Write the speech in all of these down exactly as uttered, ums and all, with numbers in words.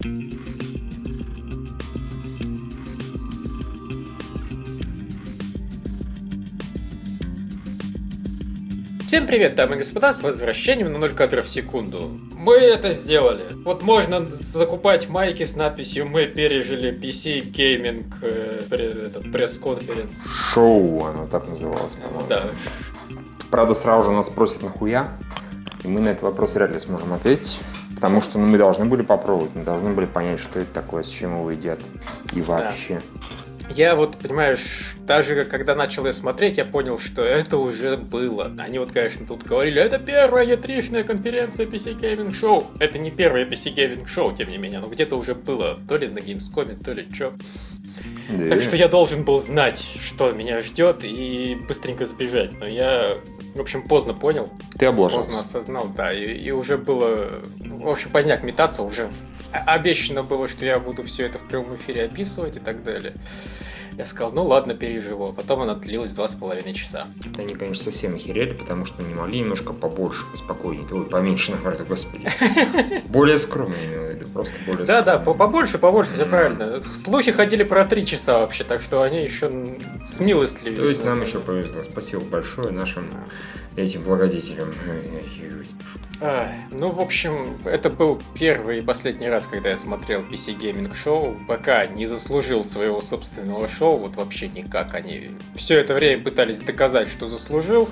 Всем привет, дамы и господа, с возвращением на ноль кадров в секунду. Мы это сделали. Вот можно закупать майки с надписью «Мы пережили пи си Gaming э, пресс-конференц». Шоу оно так называлось, по-моему. Да. Правда, сразу же нас спросят «Нахуя?», и мы на этот вопрос вряд ли сможем ответить. Потому что ну, мы должны были попробовать, мы должны были понять, что это такое, с чем его едят и вообще. Да. Я вот, понимаешь, даже когда начал ее смотреть, я понял, что это уже было. Они вот, конечно, тут говорили, это первая и три-шная конференция пи си Gaming Show. Это не первая пи си Gaming Show, тем не менее, но где-то уже было. То ли на Gamescom, то ли что. Yeah. Так что я должен был знать, что меня ждет, и быстренько сбежать. Но я, в общем, поздно понял. Ты облажался. Поздно осознал, да. И, и уже было, в общем, поздняк метаться. Уже обещано было, что я буду все это в прямом эфире описывать и так далее. Я сказал, ну ладно, переживу. А потом она длилась два с половиной часа. Они, конечно, совсем охерели, потому что не могли немножко побольше, поспокойнее. Ой, поменьше, наверное, господи. Более скромные, просто более скромные. Да-да, побольше, побольше, все правильно. Слухи ходили про три часа вообще, так что они еще смилостливились. То есть нам еще повезло. Спасибо большое нашим этим благодетелям. А, ну, в общем, это был первый и последний раз, когда я смотрел пи си Gaming Show, пока не заслужил своего собственного шоу, вот вообще никак. Они все это время пытались доказать, что заслужил.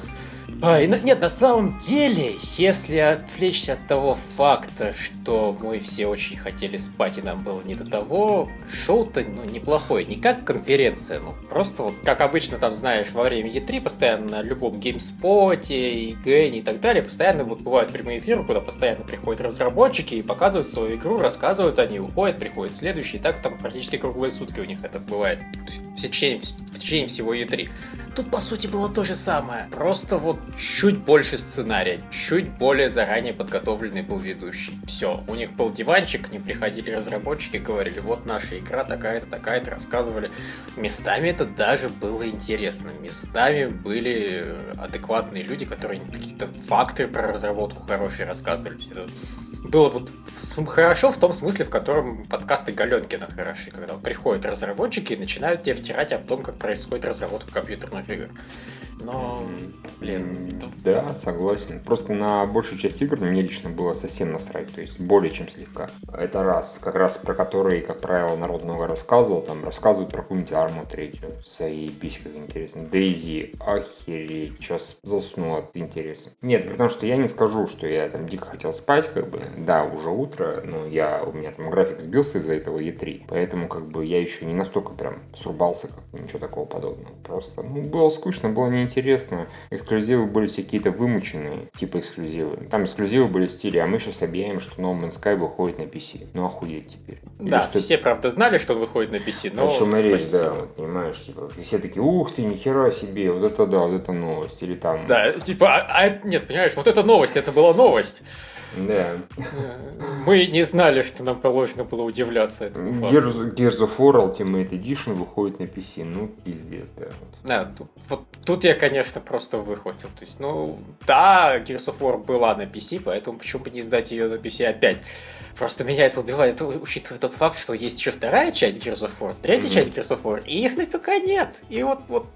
А, и на... Нет, на самом деле, если отвлечься от того факта, что мы все очень хотели спать и нам было не до того, шоу-то ну, неплохое, не как конференция, ну просто вот как обычно там, знаешь, во время и три постоянно на любом Gamespot, ай джи эн и так далее, постоянно вот бывают прямые эфиры, куда постоянно приходят разработчики и показывают свою игру, рассказывают, они уходят, приходят следующие, и так там практически круглые сутки у них это бывает, то есть в течение, в течение всего и три. Тут, по сути, было то же самое. Просто вот чуть больше сценария, чуть более заранее подготовленный был ведущий. Все, у них был диванчик, к ним приходили разработчики, говорили, вот наша игра такая-то, такая-то, рассказывали. Местами это даже было интересно. Местами были адекватные люди, которые какие-то факты про разработку хорошие рассказывали. Все это было вот хорошо в том смысле, в котором подкасты Галенкина хороши, когда приходят разработчики и начинают тебе втирать о том, как происходит разработка компьютерных игр. Но, блин... Да, согласен. Просто на большую часть игр мне лично было совсем насрать, то есть более чем слегка. Это раз, как раз про которые, как правило, народ много рассказывал, там рассказывают про какую-нибудь арму третью, заебись как интересно. DayZ, охереть, сейчас засну от интереса. Нет, потому что я не скажу, что я там дико хотел спать, как бы, да, уже утро, но я, у меня там график сбился из-за этого и три, поэтому как бы я еще не настолько прям срубался, как-то, ничего такого подобного. Просто, ну, было скучно, было неинтересно. Интересно, эксклюзивы были все какие-то вымученные, типа эксклюзивы. Там эксклюзивы были в стиле, а мы сейчас объявим, что No Man's Sky выходит на пи си. Ну охуеть теперь. Или да, что... все, правда, знали, что он выходит на пи си, но речь, да, вот, понимаешь, типа, и все такие, ух ты, нихера себе, вот это да, вот это новость, или там... Да, типа, а, а нет, понимаешь, вот это новость, это была новость. Да. Мы не знали, что нам положено было удивляться этому факту. Gears, Gears of War Ultimate Edition выходит на пи си, ну пиздец, да. Да, вот тут я, конечно, просто выхватил. То есть, ну, да, Gears of War была на пи си, поэтому почему бы не сдать ее на пи си опять? Просто меня это убивает, учитывая тот факт, что есть еще вторая часть Gears of War, третья mm-hmm. часть Gears of War, и их на ПК нет. И вот, вот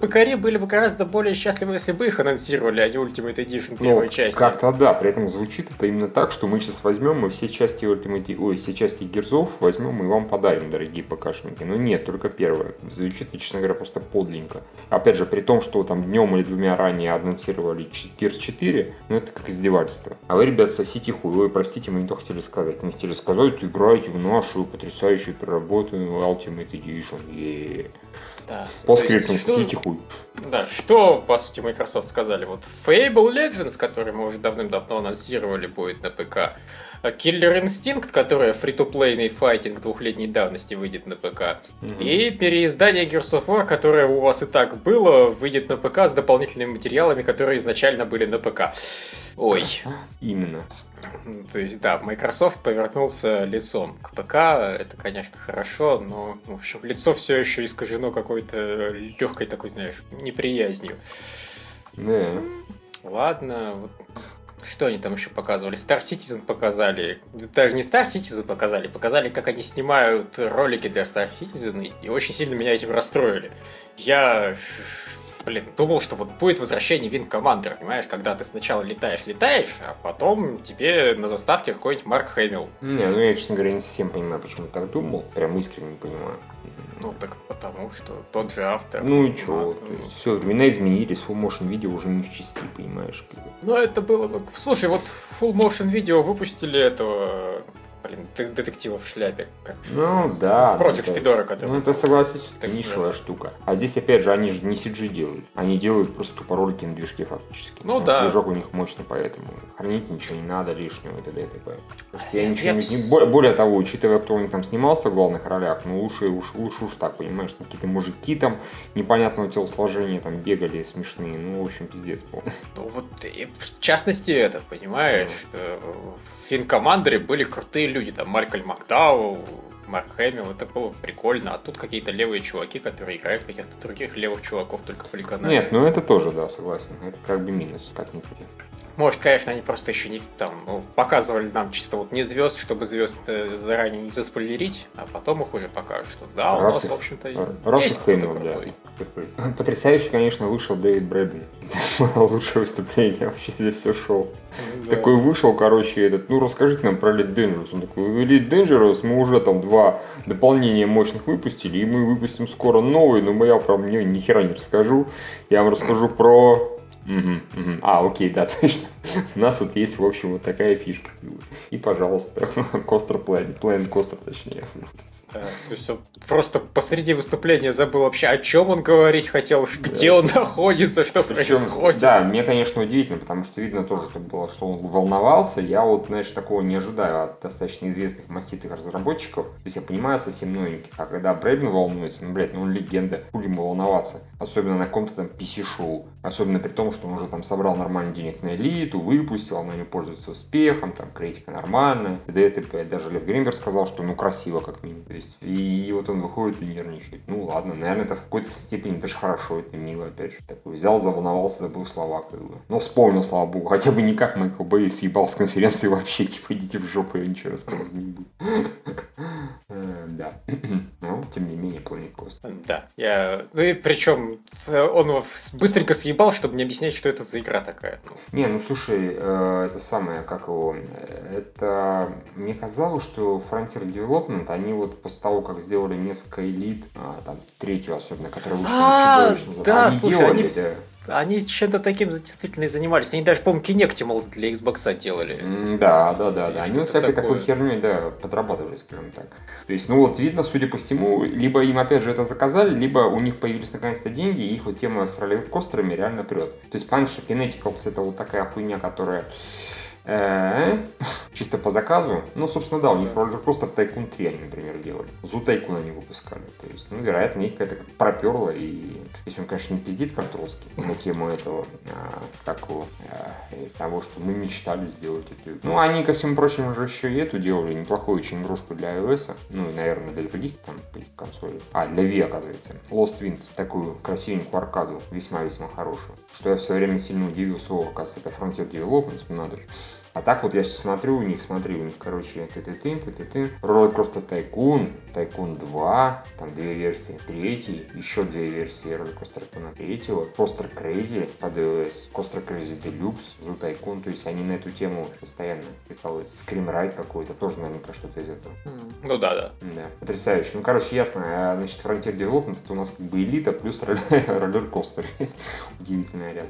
ПК-ри были бы гораздо более счастливы, если бы их анонсировали, а не Ultimate Edition первой ну, части. Как-то да, при этом звучит это именно так, что мы сейчас возьмем и все части Ultimate... Ой, все части Gears возьмем и вам подарим, дорогие ПКшники. Но нет, только первая. Звучит, честно говоря, просто подлинненько. Опять же, при том, что там днем или двумя ранее анонсировали Gears четыре, ну это как издевательство. А вы, ребят, сосите хуй, ой, простите, мы не то хотели сказать. Мы хотели сказать, играйте в нашу потрясающую переработанную Ultimate Edition. Yeah. Да. По скриптам сидите хуй. Да, что, по сути, Microsoft сказали. Вот Fable Legends, который мы уже давным-давно анонсировали, будет на ПК. Killer Instinct, которая фри-то-плейный файтинг двухлетней давности, выйдет на ПК. Угу. И переиздание Gears of War, которое у вас и так было, выйдет на ПК с дополнительными материалами, которые изначально были на ПК. Ой. Именно. То есть, да, Microsoft повернулся лицом к ПК, это, конечно, хорошо, но, в общем, лицо все еще искажено какой-то легкой такой, знаешь, неприязнью. Да. Ладно, вот... Что они там еще показывали? Star Citizen показали. Даже не Star Citizen показали, показали, как они снимают ролики для Star Citizen, и очень сильно меня этим расстроили. Я, блин, думал, что вот будет возвращение Wing Commander, понимаешь, когда ты сначала летаешь-летаешь, а потом тебе на заставке какой-нибудь Марк Хэмилл. Не, ну я, честно говоря, не совсем понимаю, почему так думал, прям искренне не понимаю. Ну, так потому что тот же автор. Ну и чё, то есть все, времена изменились, Full Motion Video уже не в части, понимаешь? Ну, это было бы... Слушай, вот Full Motion Video выпустили этого... Блин, детектива в шляпе. Как... Ну, да. Против да, Федора, который... Ну, это, согласись, нишевая штука. А здесь, опять же, они же не си джи делают. Они делают просто тупо ролики на движке, фактически. Ну, ну да. Движок у них мощный, поэтому хранить ничего не надо лишнего и т.д. и т.п. Я ничего не... Более того, учитывая, кто у них там снимался в главных ролях, ну, лучше уж лучше уж так, понимаешь, там какие-то мужики там непонятного телосложения там бегали смешные. Ну, в общем, пиздец был. Ну, вот, в частности, это, понимаешь, в Финкомандере были крутые люди, там, Маркаль Макдау, Марк Хэмилл, это было прикольно, а тут какие-то левые чуваки, которые играют каких-то других левых чуваков, только хулиганы. Нет, ну это тоже, да, согласен, это как бы минус, как ни крути. Может, конечно, они просто еще не там, ну, показывали нам чисто вот не звезд, чтобы звезд заранее не заспойлерить, а потом их уже покажут, что да, у нас, в общем-то, есть кто-то крутой. Потрясающе, конечно, вышел Дэвид Брэббин. Это было лучшее выступление вообще за все шоу. Такой вышел, короче, этот, ну расскажите нам про Elite Dangerous. Он такой, Elite Dangerous, мы уже там два дополнения мощных выпустили, и мы выпустим скоро новый, но я про него ни хера не расскажу. Я вам расскажу про... Угу, угу. А, окей, да, точно. У нас вот есть, в общем, вот такая фишка. И, пожалуйста, Костер Плэн, Плэн Костер, точнее. Да, то есть он просто посреди выступления забыл вообще, о чем он говорить хотел, где да. он находится, что причем, происходит. Да, мне, конечно, удивительно, потому что видно тоже, что было, что он волновался. Я вот, знаешь, такого не ожидаю от достаточно известных маститых разработчиков. То есть я понимаю, совсем новенький. А когда Брэббин волнуется, ну, блядь, ну он легенда, хули ему волноваться. Особенно на каком-то там пи си-шоу. Особенно при том, что он уже там собрал нормальный денег на элиту, выпустил, она не пользуется успехом, там критика нормальная, т.д. и т.п. Даже Лев Гринберг сказал, что ну красиво как минимум. То есть, и, и вот он выходит и нервничает. Ну ладно, наверное, это в какой-то степени даже хорошо, это мило, опять же. Такой взял, заволновался, забыл слова, как бы. Ну вспомнил, слава богу, хотя бы не как Майкл Бэй съебал с конференции вообще, типа идите в жопу, я ничего рассказывать не буду. Да. Ну, тем не менее, Планет Кост. Да, я... Ну и причем он быстренько съебал, чтобы не объяснить, что это за игра такая. Не, ну слушай, э, это самое, как его, это мне казалось, что Frontier Development, они вот после того, как сделали несколько элит, а, там третью особенно, которая вышла на чудовищную, да, они слушай, делали они... это... Они чем-то таким действительно и занимались. Они даже, по-моему, Kinectimals для Xbox делали. Mm, да, да, да, да. Они вот всякой такой херней, да, подрабатывали, скажем так. То есть, ну вот видно, судя по всему, либо им опять же это заказали, либо у них появились наконец-то деньги, и их вот тема с роллеркостерами реально прет. То есть, понятно, что Kinectimals это вот такая хуйня, которая... чисто по заказу. Ну, собственно, да, у них просто Tycoon три они, например, делали. Zoo Tycoon они выпускали. То есть, ну, вероятно, их какая-то проперло. И если он, конечно, не пиздит, как Троцкий, на тему этого, как того, что мы мечтали сделать эту. Ну, они, ко всему прочему, уже еще и эту делали. Неплохую очень игрушку для iOS. Ну, и, наверное, для других там консолей. А, для Wii, оказывается. Lost Winds. Такую красивенькую аркаду. Весьма-весьма хорошую. Что я в свое время сильно удивился. О, оказывается, это Frontier Developments. Ну, надо же. А так вот я сейчас смотрю у них, смотрю, у них, короче, ты-ты-ты, ты-ты-ты. RollerCoaster Tycoon, Tycoon два, там две версии, третий, еще две версии RollerCoaster Tycoon третьего, Coaster Crazy под iOS, Coaster Crazy Deluxe, Zoo Tycoon, то есть они на эту тему постоянно прикалываются. ScreamRide какой-то, тоже наверняка что-то из этого. Mm. Ну да, да. Да, потрясающе. Ну, короче, ясно, значит, Frontier Developments это у нас как бы элита плюс роллеркостер. Удивительная ряда.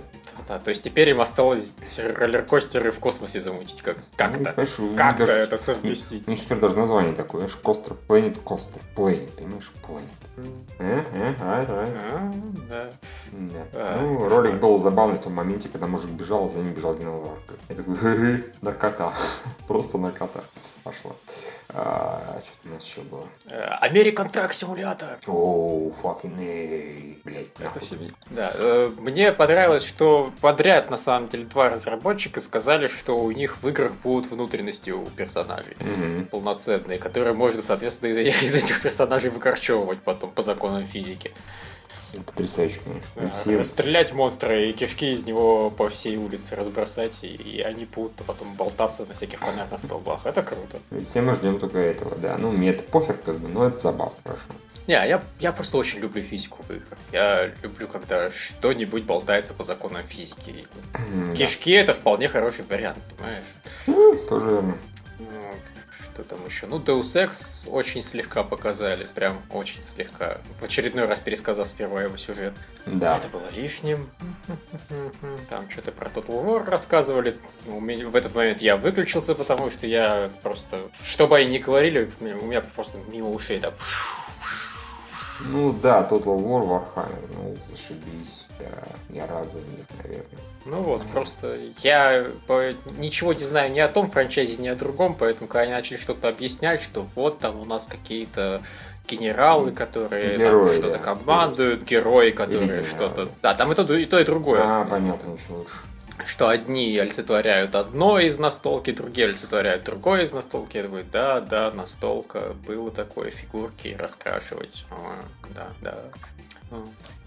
Да, то есть теперь им осталось роллеркостеры в космосе за мутить, как, как-то, ну, как-то даже, это совместить. У них теперь даже название такое, аж Coaster Planet, Coaster Planet, понимаешь, Planet. Э, э, рай, рай. А, да. Да. А, ну, ролик был забавный в том моменте, когда мужик бежал, а за ним бежал динозавр. Я такой, хе-хе, наркота, просто наркота пошла. А, что-то у нас еще было. American Truck Simulator. Оу, fucking эй, блять. Это все. Да, мне понравилось, что подряд на самом деле два разработчика сказали, что у них в играх будут внутренности у персонажей mm-hmm. полноценные, которые можно, соответственно, из этих, из этих персонажей выкорчевывать потом по законам физики. потрясающе, конечно. А, стрелять в монстра и кишки из него по всей улице разбросать, и они будут потом болтаться на всяких фонарных столбах. Это круто. Все мы ждем только этого, да. Ну, мне это похер, как бы, но это забавно, хорошо. Не, я, я просто очень люблю физику в играх. Я люблю, когда что-нибудь болтается по законам физики. Кишки — это вполне хороший вариант, понимаешь? Ну, тоже... Что там еще? Ну, Deus Ex очень слегка показали, прям очень слегка. В очередной раз пересказав сперва его сюжет. Да. Это было лишним. Там что-то про Total War рассказывали. В этот момент я выключился, потому что я просто... Что бы они ни говорили, у меня просто мимо ушей там... Ну да, Total War Warhammer, ну зашибись, да, я рад за них, наверное. Ну вот, просто я ничего не знаю ни о том франчайзе, ни о другом, поэтому когда они начали что-то объяснять, что вот там у нас какие-то генералы, которые герои, там, что-то да, командуют, герои, которые что-то... Да, там и то, и то, и другое. А, понятно, очень лучше. Что одни олицетворяют одно из настолки, другие олицетворяют другое из настолки. Я думаю, да, да, настолка, было такое, фигурки раскрашивать. О, да, да.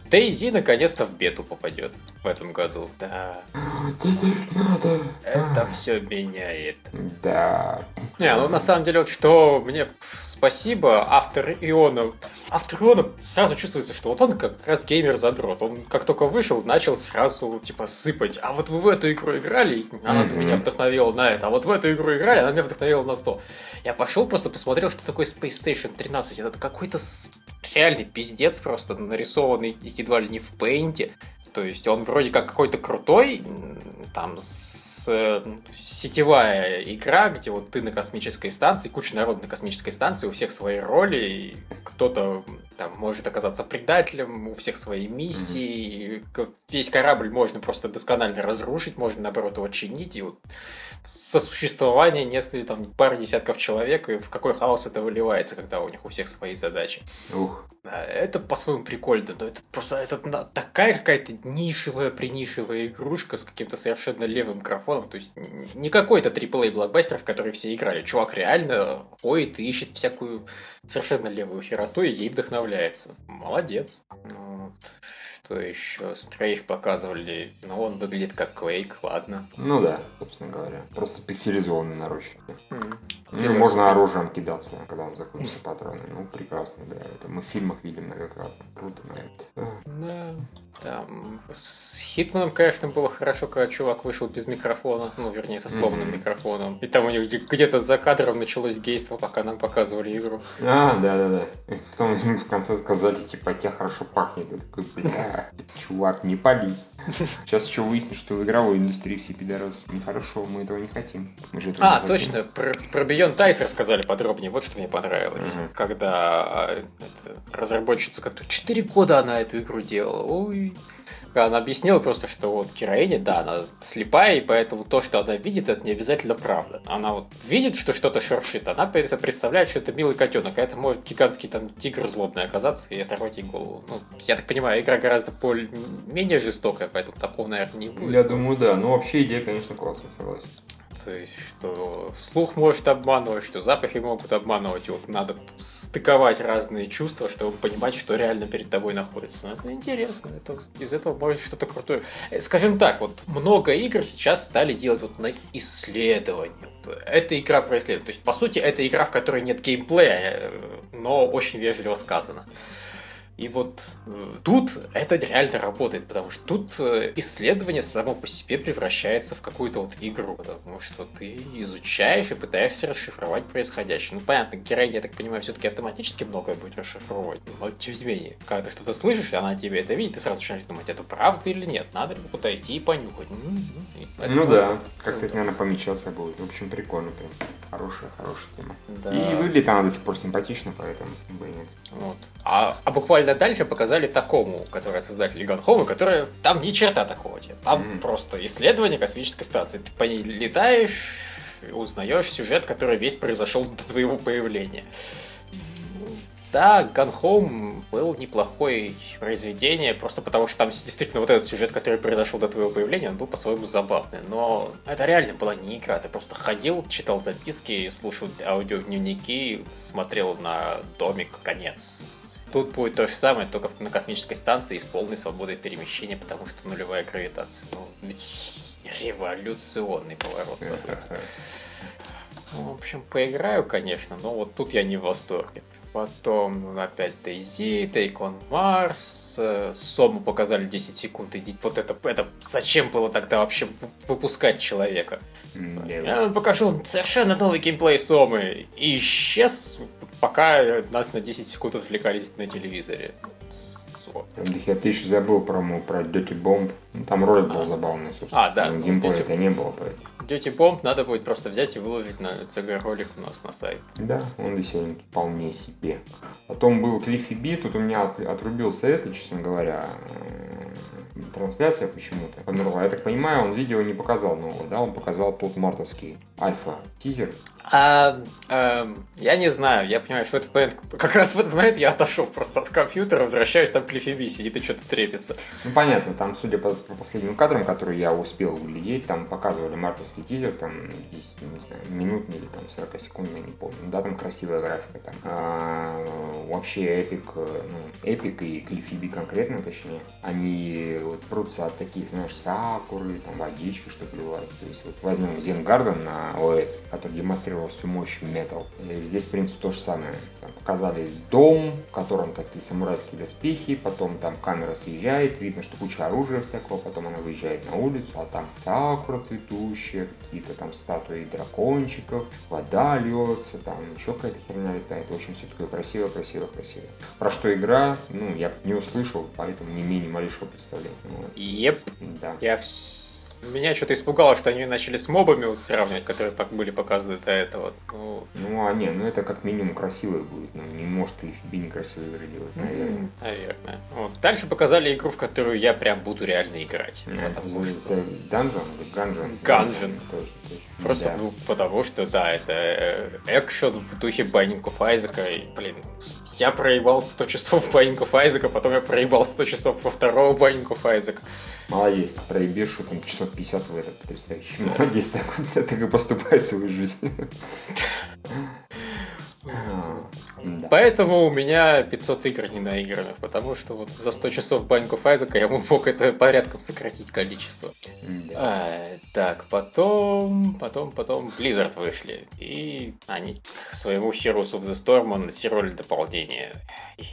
DayZ наконец-то в бету попадет в этом году. Да. Это все меняет. Да. Не, ну на самом деле, вот что мне спасибо, автор Иона. Автор Иона сразу чувствуется, что вот он как раз геймер-задрот. Он как только вышел, начал сразу типа сыпать. А вот вы в эту игру играли, она mm-hmm. меня вдохновила на это. А вот в эту игру играли, она меня вдохновила на то. Я пошел, просто посмотрел, что такое Space Station тринадцать. Это какой-то реальный пиздец, просто нарисованный едва ли не в пейнте. То есть он вроде как какой-то крутой, там с, э, сетевая игра, где вот ты на космической станции, куча народа на космической станции, у всех свои роли, и кто-то там может оказаться предателем, у всех свои миссии, mm-hmm. весь корабль можно просто досконально разрушить, можно наоборот его чинить, и вот сосуществование нескольких там пары десятков человек, и в какой хаос это выливается, когда у них у всех свои задачи. Uh. Это по-своему прикольно, но это просто это такая какая-то нишевая, принишевая игрушка с каким-то совершенно левым графоном, то есть не какой-то триплей блокбастер, в который все играли. Чувак реально ходит и ищет всякую совершенно левую хероту и ей вдохновляется. Молодец. Вот. Что еще? Страйф показывали, но он выглядит как Quake, ладно. Ну да, собственно говоря. Просто пикселизованный наручники. Mm. Ну, можно оружием кидаться, когда он закончится патроны. Ну, прекрасно, да. Это мы в фильмах видим многократно. Круто, наверное. Да. Там с Хитманом, конечно, было хорошо, когда чувак вышел без микрофона. Ну, вернее, со сломанным mm-hmm. микрофоном. И там у них где-то за кадром началось гейство, пока нам показывали игру. А, да-да-да. И потом им в конце сказали, типа, тебя хорошо пахнет. Я такой, бля, чувак, не пались. Сейчас еще выяснится, что в игровой индустрии все пидорасы. Нехорошо, мы этого не хотим. Мы же этого а, не точно, про Beyond Eyes рассказали подробнее, вот что мне понравилось. Uh-huh. Когда это, разработчица, которая четыре года она эту игру делала, ой... Она объяснила просто, что вот героиня, да, она слепая, и поэтому то, что она видит, это не обязательно правда. Она вот видит, что что-то шуршит, она представляет, что это милый котенок, а это может гигантский там тигр злобный оказаться и оторвать ей голову. Ну, я так понимаю, игра гораздо более, менее жестокая, поэтому такого, наверное, не будет. Я думаю, да, но вообще идея, конечно, классная, согласен. То есть, что слух может обманывать, что запахи могут обманывать, и вот надо стыковать разные чувства, чтобы понимать, что реально перед тобой находится. Но это интересно, это, из этого может что-то крутое. Скажем так, вот много игр сейчас стали делать вот на исследование. Это игра про исследование. То есть, по сути, это игра, в которой нет геймплея, но очень вежливо сказано. И вот тут это реально работает, потому что тут исследование само по себе превращается в какую-то вот игру, потому что ты изучаешь и пытаешься расшифровать происходящее. Ну, понятно, героиня, я так понимаю, все-таки автоматически многое будет расшифровывать, но тем не менее, когда ты что-то слышишь, и она тебе это видит, ты сразу начинаешь думать, это правда или нет, надо подойти и понюхать. Это ну да, быть. Как-то это, наверное, помечаться будет. В общем, прикольно прям. Хорошая, хорошая тема. Да. И выглядит она до сих пор симпатично, поэтому бы нет. Вот. А, а буквально дальше показали такому, который создатель Gone Home, который там ни черта такого нет. Там mm-hmm. просто исследование космической станции. Ты по ней летаешь, узнаешь сюжет, который весь произошел до твоего появления. Да, Gone Home был неплохое произведение, просто потому что там действительно вот этот сюжет, который произошел до твоего появления, он был по-своему забавный, но это реально была не игра, ты просто ходил, читал записки, слушал аудиодневники, смотрел на домик, конец. Тут будет то же самое, только на космической станции и с полной свободой перемещения, потому что нулевая гравитация. Ну, революционный поворот событий. Ну, в общем, поиграю, конечно, но вот тут я не в восторге. Потом опять DayZ, Take on Mars, Сому показали десять секунд, и вот это, это зачем было тогда вообще выпускать человека? Mm-hmm. Я вам покажу совершенно новый геймплей Сомы, и исчез, пока нас на десять секунд отвлекались на телевизоре. Я ты еще забыл про, про Dirty Bomb. Ну, там ролик был а. забавный, собственно. А, да. Ну, геймплея-то Dirty... не было, поэтому. Dirty Bomb надо будет просто взять и выложить на си джи-ролик у нас на сайт. Да, он веселенький вполне себе. Потом был Cliffy B, тут у меня от, отрубился это, честно говоря, трансляция почему-то померла. Я так понимаю, он видео не показал нового, да? Он показал тот мартовский альфа-тизер. А, а, я не знаю, я понимаю, что в этот момент, как раз в этот момент я отошел просто от компьютера, возвращаюсь, там Клиффи Би сидит и что-то трепится. Ну понятно, там, судя по, по последним кадрам, которые я успел углядеть, там показывали мартовский тизер, там, десять, не знаю, минутный или там сорок секундный, не помню, да, там красивая графика, там, а, вообще Эпик, ну, Эпик и Клиффи Би конкретно, точнее, они вот прутся от таких, знаешь, сакуры, там, водички, что плевать, то есть, вот, возьмем Зенгарден на ОС, который демонстрирует всю мощь метал. И здесь, в принципе, то же самое. Там показали дом, в котором такие самурайские доспехи, потом там камера съезжает, видно, что куча оружия всякого, потом она выезжает на улицу, а там сакура цветущая, какие-то там статуи дракончиков, вода льется, там еще какая-то херня летает. В общем, все такое красиво-красиво-красиво. Про что игра, ну, я не услышал, поэтому не имею ни малейшего представления. Еп. Вот. Да. Я все... Меня что-то испугало, что они начали с мобами вот сравнивать, которые были показаны до этого. Ну, ну а не, ну это как минимум красивое будет. Ну, не может Клифби некрасивые игры делать, наверное. Наверное. Вот. Дальше показали игру, в которую я прям буду реально играть. Данжен? Ганжен? Ганжен. Просто да. Ну, потому что, да, это экшен в духе Binding of Isaac. И, блин, я проебал сто часов Binding of Isaac, а потом я проебал сто часов во второго Binding of Isaac. Молодец, проебешь там часов пятьдесят в этот потрясающий. Да. Молодец, так, так и поступай в свою жизнь. Да. Поэтому у меня пятьсот игр не наигранных, потому что вот за сто часов Баньку Файзека я мог это порядком сократить количество. Да. А, так, потом, потом, потом Blizzard вышли, и они к своему Heroes of the Storm анонсировали дополнение.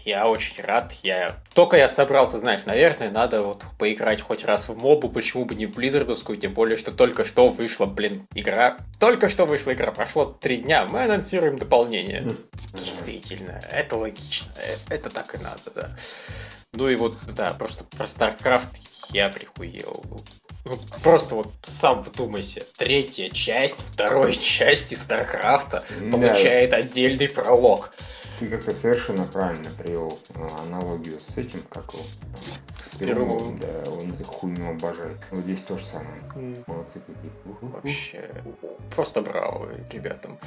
Я очень рад, я... Только я собрался, знаешь, наверное, надо вот поиграть хоть раз в мобу, почему бы не в Blizzard'овскую, тем более, что только что вышла, блин, игра... Только что вышла игра, прошло три дня, мы анонсируем дополнение. Действительно, это логично, это так и надо, да. Ну и вот, да, просто про StarCraft я прихуел. Ну, просто вот сам вдумайся, третья часть, второй части StarCraft'а получает да. отдельный пролог. Ты как-то совершенно правильно привел аналогию с этим, как его. С первым. Да, он эту хуйню обожает. Вот здесь то же самое. Mm. Молодцы какие. Вообще, просто браво ребятам.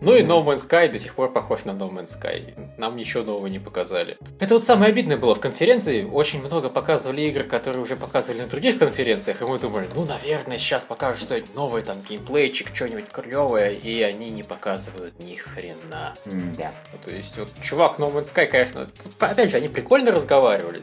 Ну mm. и No Man's Sky до сих пор похож на No Man's Sky. Нам ничего нового не показали. Это вот самое обидное было в конференции. Очень много показывали игр, которые уже показывали на других конференциях. И мы думали, ну, наверное, сейчас покажут что-нибудь новое, там, геймплейчик, что-нибудь клевое. И они не показывают ни хрена. Да. Mm. То есть, вот, чувак, No Man's Sky, конечно, опять же, они прикольно разговаривали.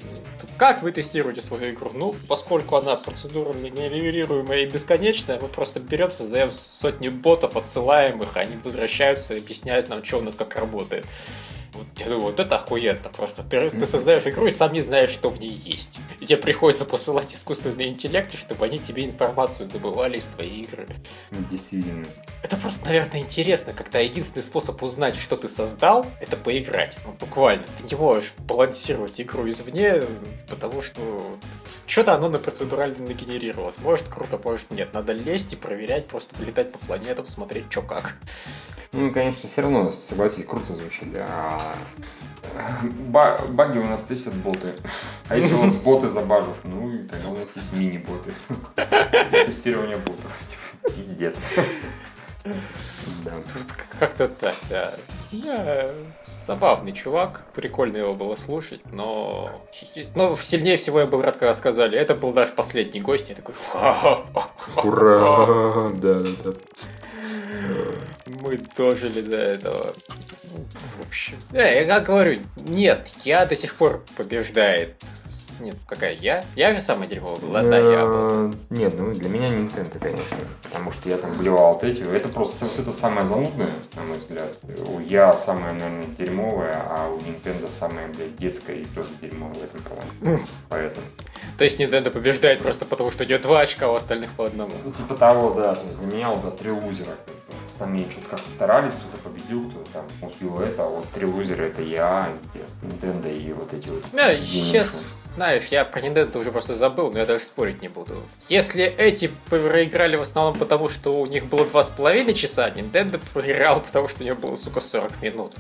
Как вы тестируете свою игру? Ну, поскольку она процедурно нерегулируемая и бесконечная, мы просто берем, создаем сотни ботов, отсылаем их, они возвращаются и объясняют нам, что у нас как работает. Вот, я думаю, вот это охуенно просто. Ты, mm-hmm. ты создаешь игру и сам не знаешь, что в ней есть. И тебе приходится посылать искусственные интеллекты, чтобы они тебе информацию добывали из твоей игры. Действительно. Это просто, наверное, интересно, когда единственный способ узнать, что ты создал, это поиграть. Вот, буквально. Ты не можешь балансировать игру извне, потому что что-то оно на процедурально нагенерировалось. Может круто, может нет. Надо лезть и проверять, просто летать по планетам, смотреть, что как. Ну, конечно, все равно, согласись, круто звучит, да. Ба- баги у нас тестят боты. А если у вас боты забажут, ну и тогда у них есть мини-боты. Для тестирования ботов. Пиздец. Да. Тут как-то так, да. Да. Забавный чувак, прикольно его было слушать, но... Но сильнее всего я был рад, когда сказали, это был даже последний гость, я такой... Ура! Да, да, да. Мы дожили до этого. В общем. Да, я как говорю, нет, я до сих пор побеждает. Нет, какая я? Я же самая дерьмовая была, да, я был. Нет, ну для меня Nintendo, конечно. Потому что я там блевал от этого. Это просто это самое занудное, на мой взгляд. У я самая, наверное, дерьмовая, а у Nintendo самая, блядь, детская и тоже дерьмовая в этом плане. Поэтому. То есть Nintendo побеждает просто потому, что у нее два очка, у остальных по одному. Ну, типа того, да. То есть для меня вот три лузера. Остальные что-то как-то старались, кто-то победил, кто-то там успел это, а вот три лузера это я, Nintendo и вот эти вот. Да, сейчас. Знаешь, я про Nintendo уже просто забыл, но я даже спорить не буду. Если эти проиграли в основном потому, что у них было два с половиной часа, Nintendo проиграл, потому что у него было, сука, сорок минут.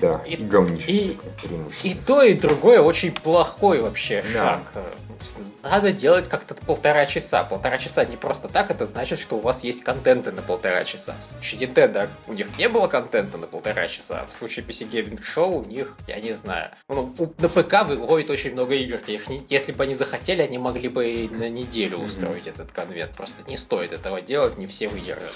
Да, и, и, и то, и другое очень плохой вообще да. шаг. Надо делать как-то полтора часа. Полтора часа не просто так, это значит, что у вас есть контента на полтора часа. В случае Nintendo у них не было контента на полтора часа. В случае пи си Gaming Show у них, я не знаю. Ну, на ПК выходит очень много игр. Их не, если бы они захотели, они могли бы и на неделю устроить mm-hmm. этот конвент. Просто не стоит этого делать, не все выдержат.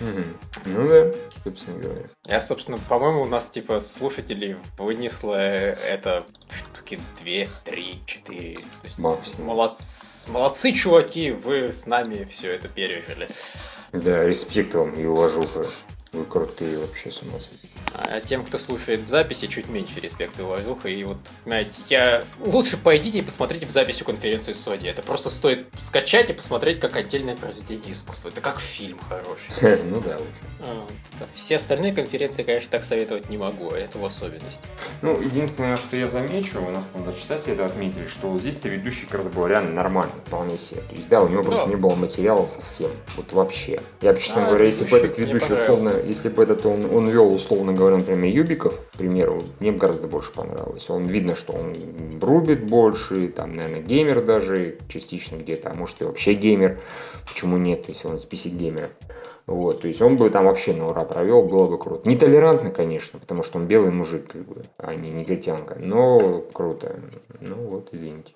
Mm-hmm. Ну да, собственно говоря. Я, собственно, по-моему, у нас типа слушателей вынесло это штуки два, три, четыре. То есть молодцы, молодцы, чуваки, вы с нами все это пережили. Да, респект вам и уважуха. Вы крутые вообще, с ума сойти. А тем, кто слушает в записи, чуть меньше респекта и уважуха. И вот, знаете, я... лучше пойдите и посмотрите в записи конференции Sony. Это просто стоит скачать и посмотреть как отдельное произведение искусства. Это как фильм хороший. Ну да, лучше. Все остальные конференции, конечно, так советовать не могу. Это в особенности. Ну, единственное, что я замечу, у нас, по-моему, читатели это отметили, что вот здесь-то ведущий, как раз был, реально нормально, вполне себе. То есть, да, у него просто не было материала совсем. Вот вообще. Я, честно говоря, если бы этот ведущий условно... Если бы этот он, он вел, условно говоря, например, Юбиков, к примеру, мне бы гораздо больше понравилось. Он видно, что он рубит больше, там, наверное, геймер даже частично где-то, а может и вообще геймер. Почему нет, если он из пи си-геймера? Вот, то есть он бы там вообще на ура провел, было бы круто. Нетолерантно, конечно, потому что он белый мужик, как бы, а не негритянка, но круто. Ну вот, извините.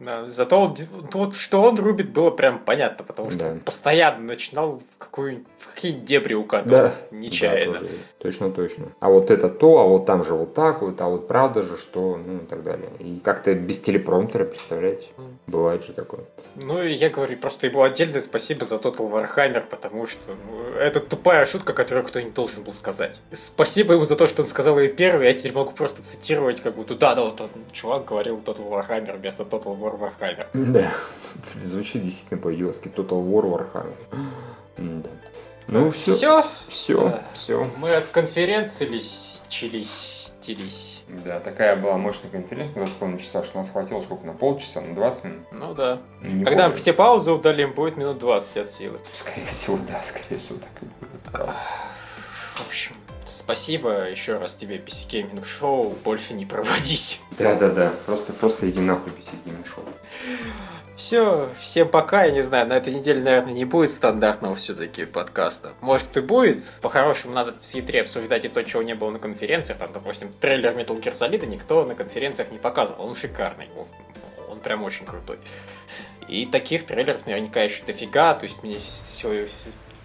Да, зато он, вот, что он рубит, было прям понятно, потому что да. он постоянно начинал в, какую, в какие-нибудь дебри укатываться, да. нечаянно. Да, точно-точно. А вот это то, а вот там же вот так вот, а вот правда же что, ну и так далее. И как-то без телепромптера, представляете, mm. бывает же такое. Ну и я говорю, просто ему отдельное спасибо за Total Warhammer, потому что ну, это тупая шутка, которую кто-нибудь должен был сказать. Спасибо ему за то, что он сказал ее первый, я теперь могу просто цитировать, как будто да, да, вот он, чувак говорил Total Warhammer вместо Total War. Warhammer. Да, звучит действительно по-идиотски. Total War Warhammer. Да. Ну все. Все. Все. Да. все. Мы от конференции лечились. Телись. Да, такая была мощная конференция, на полтора часа, что нас хватило сколько, на полчаса, на двадцать минут? Ну да. Не Когда более. Все паузы удалим, будет минут двадцать от силы. Скорее всего, да, скорее всего так и будет. В общем, спасибо еще раз тебе, пи си Gaming Show, больше не проводись. Да-да-да, просто, просто иди нахуй, пи си Gaming Show. Все, всем пока, я не знаю, на этой неделе, наверное, не будет стандартного все-таки подкаста. Может и будет, по-хорошему надо в и три обсуждать и то, чего не было на конференциях, там, допустим, трейлер Metal Gear Solid никто на конференциях не показывал, он шикарный, он прям очень крутой. И таких трейлеров наверняка еще дофига, то есть мне все...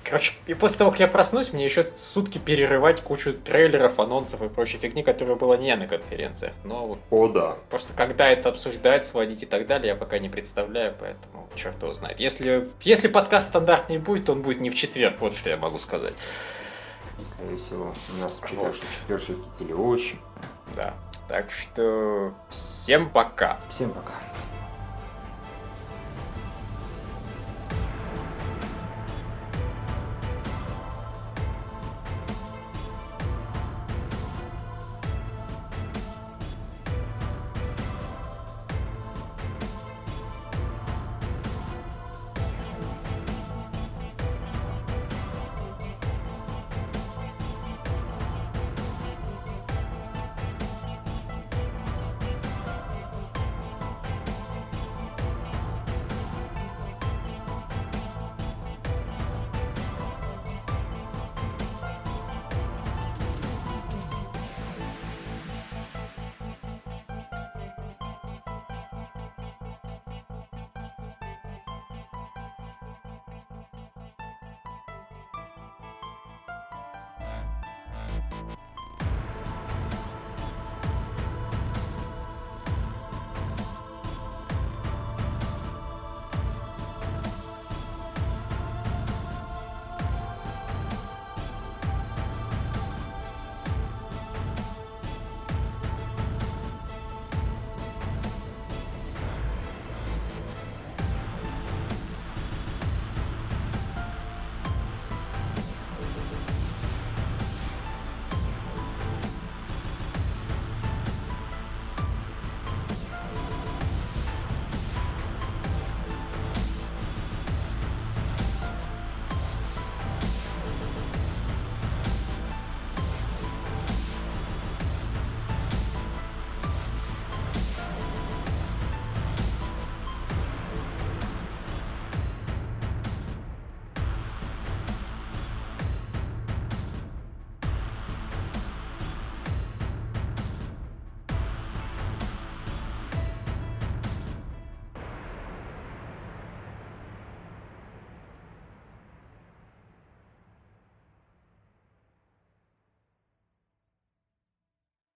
Короче, и после того, как я проснусь, мне еще сутки перерывать кучу трейлеров, анонсов и прочей фигни, которая была не на конференциях. Но вот О, да. просто когда это обсуждать, сводить и так далее, я пока не представляю, поэтому черт его знает. Если, если подкаст стандартный будет, то он будет не в четверг, вот что я могу сказать. Скорее всего, у нас вот. четверг все-таки или очень. Да, так что всем пока. Всем пока.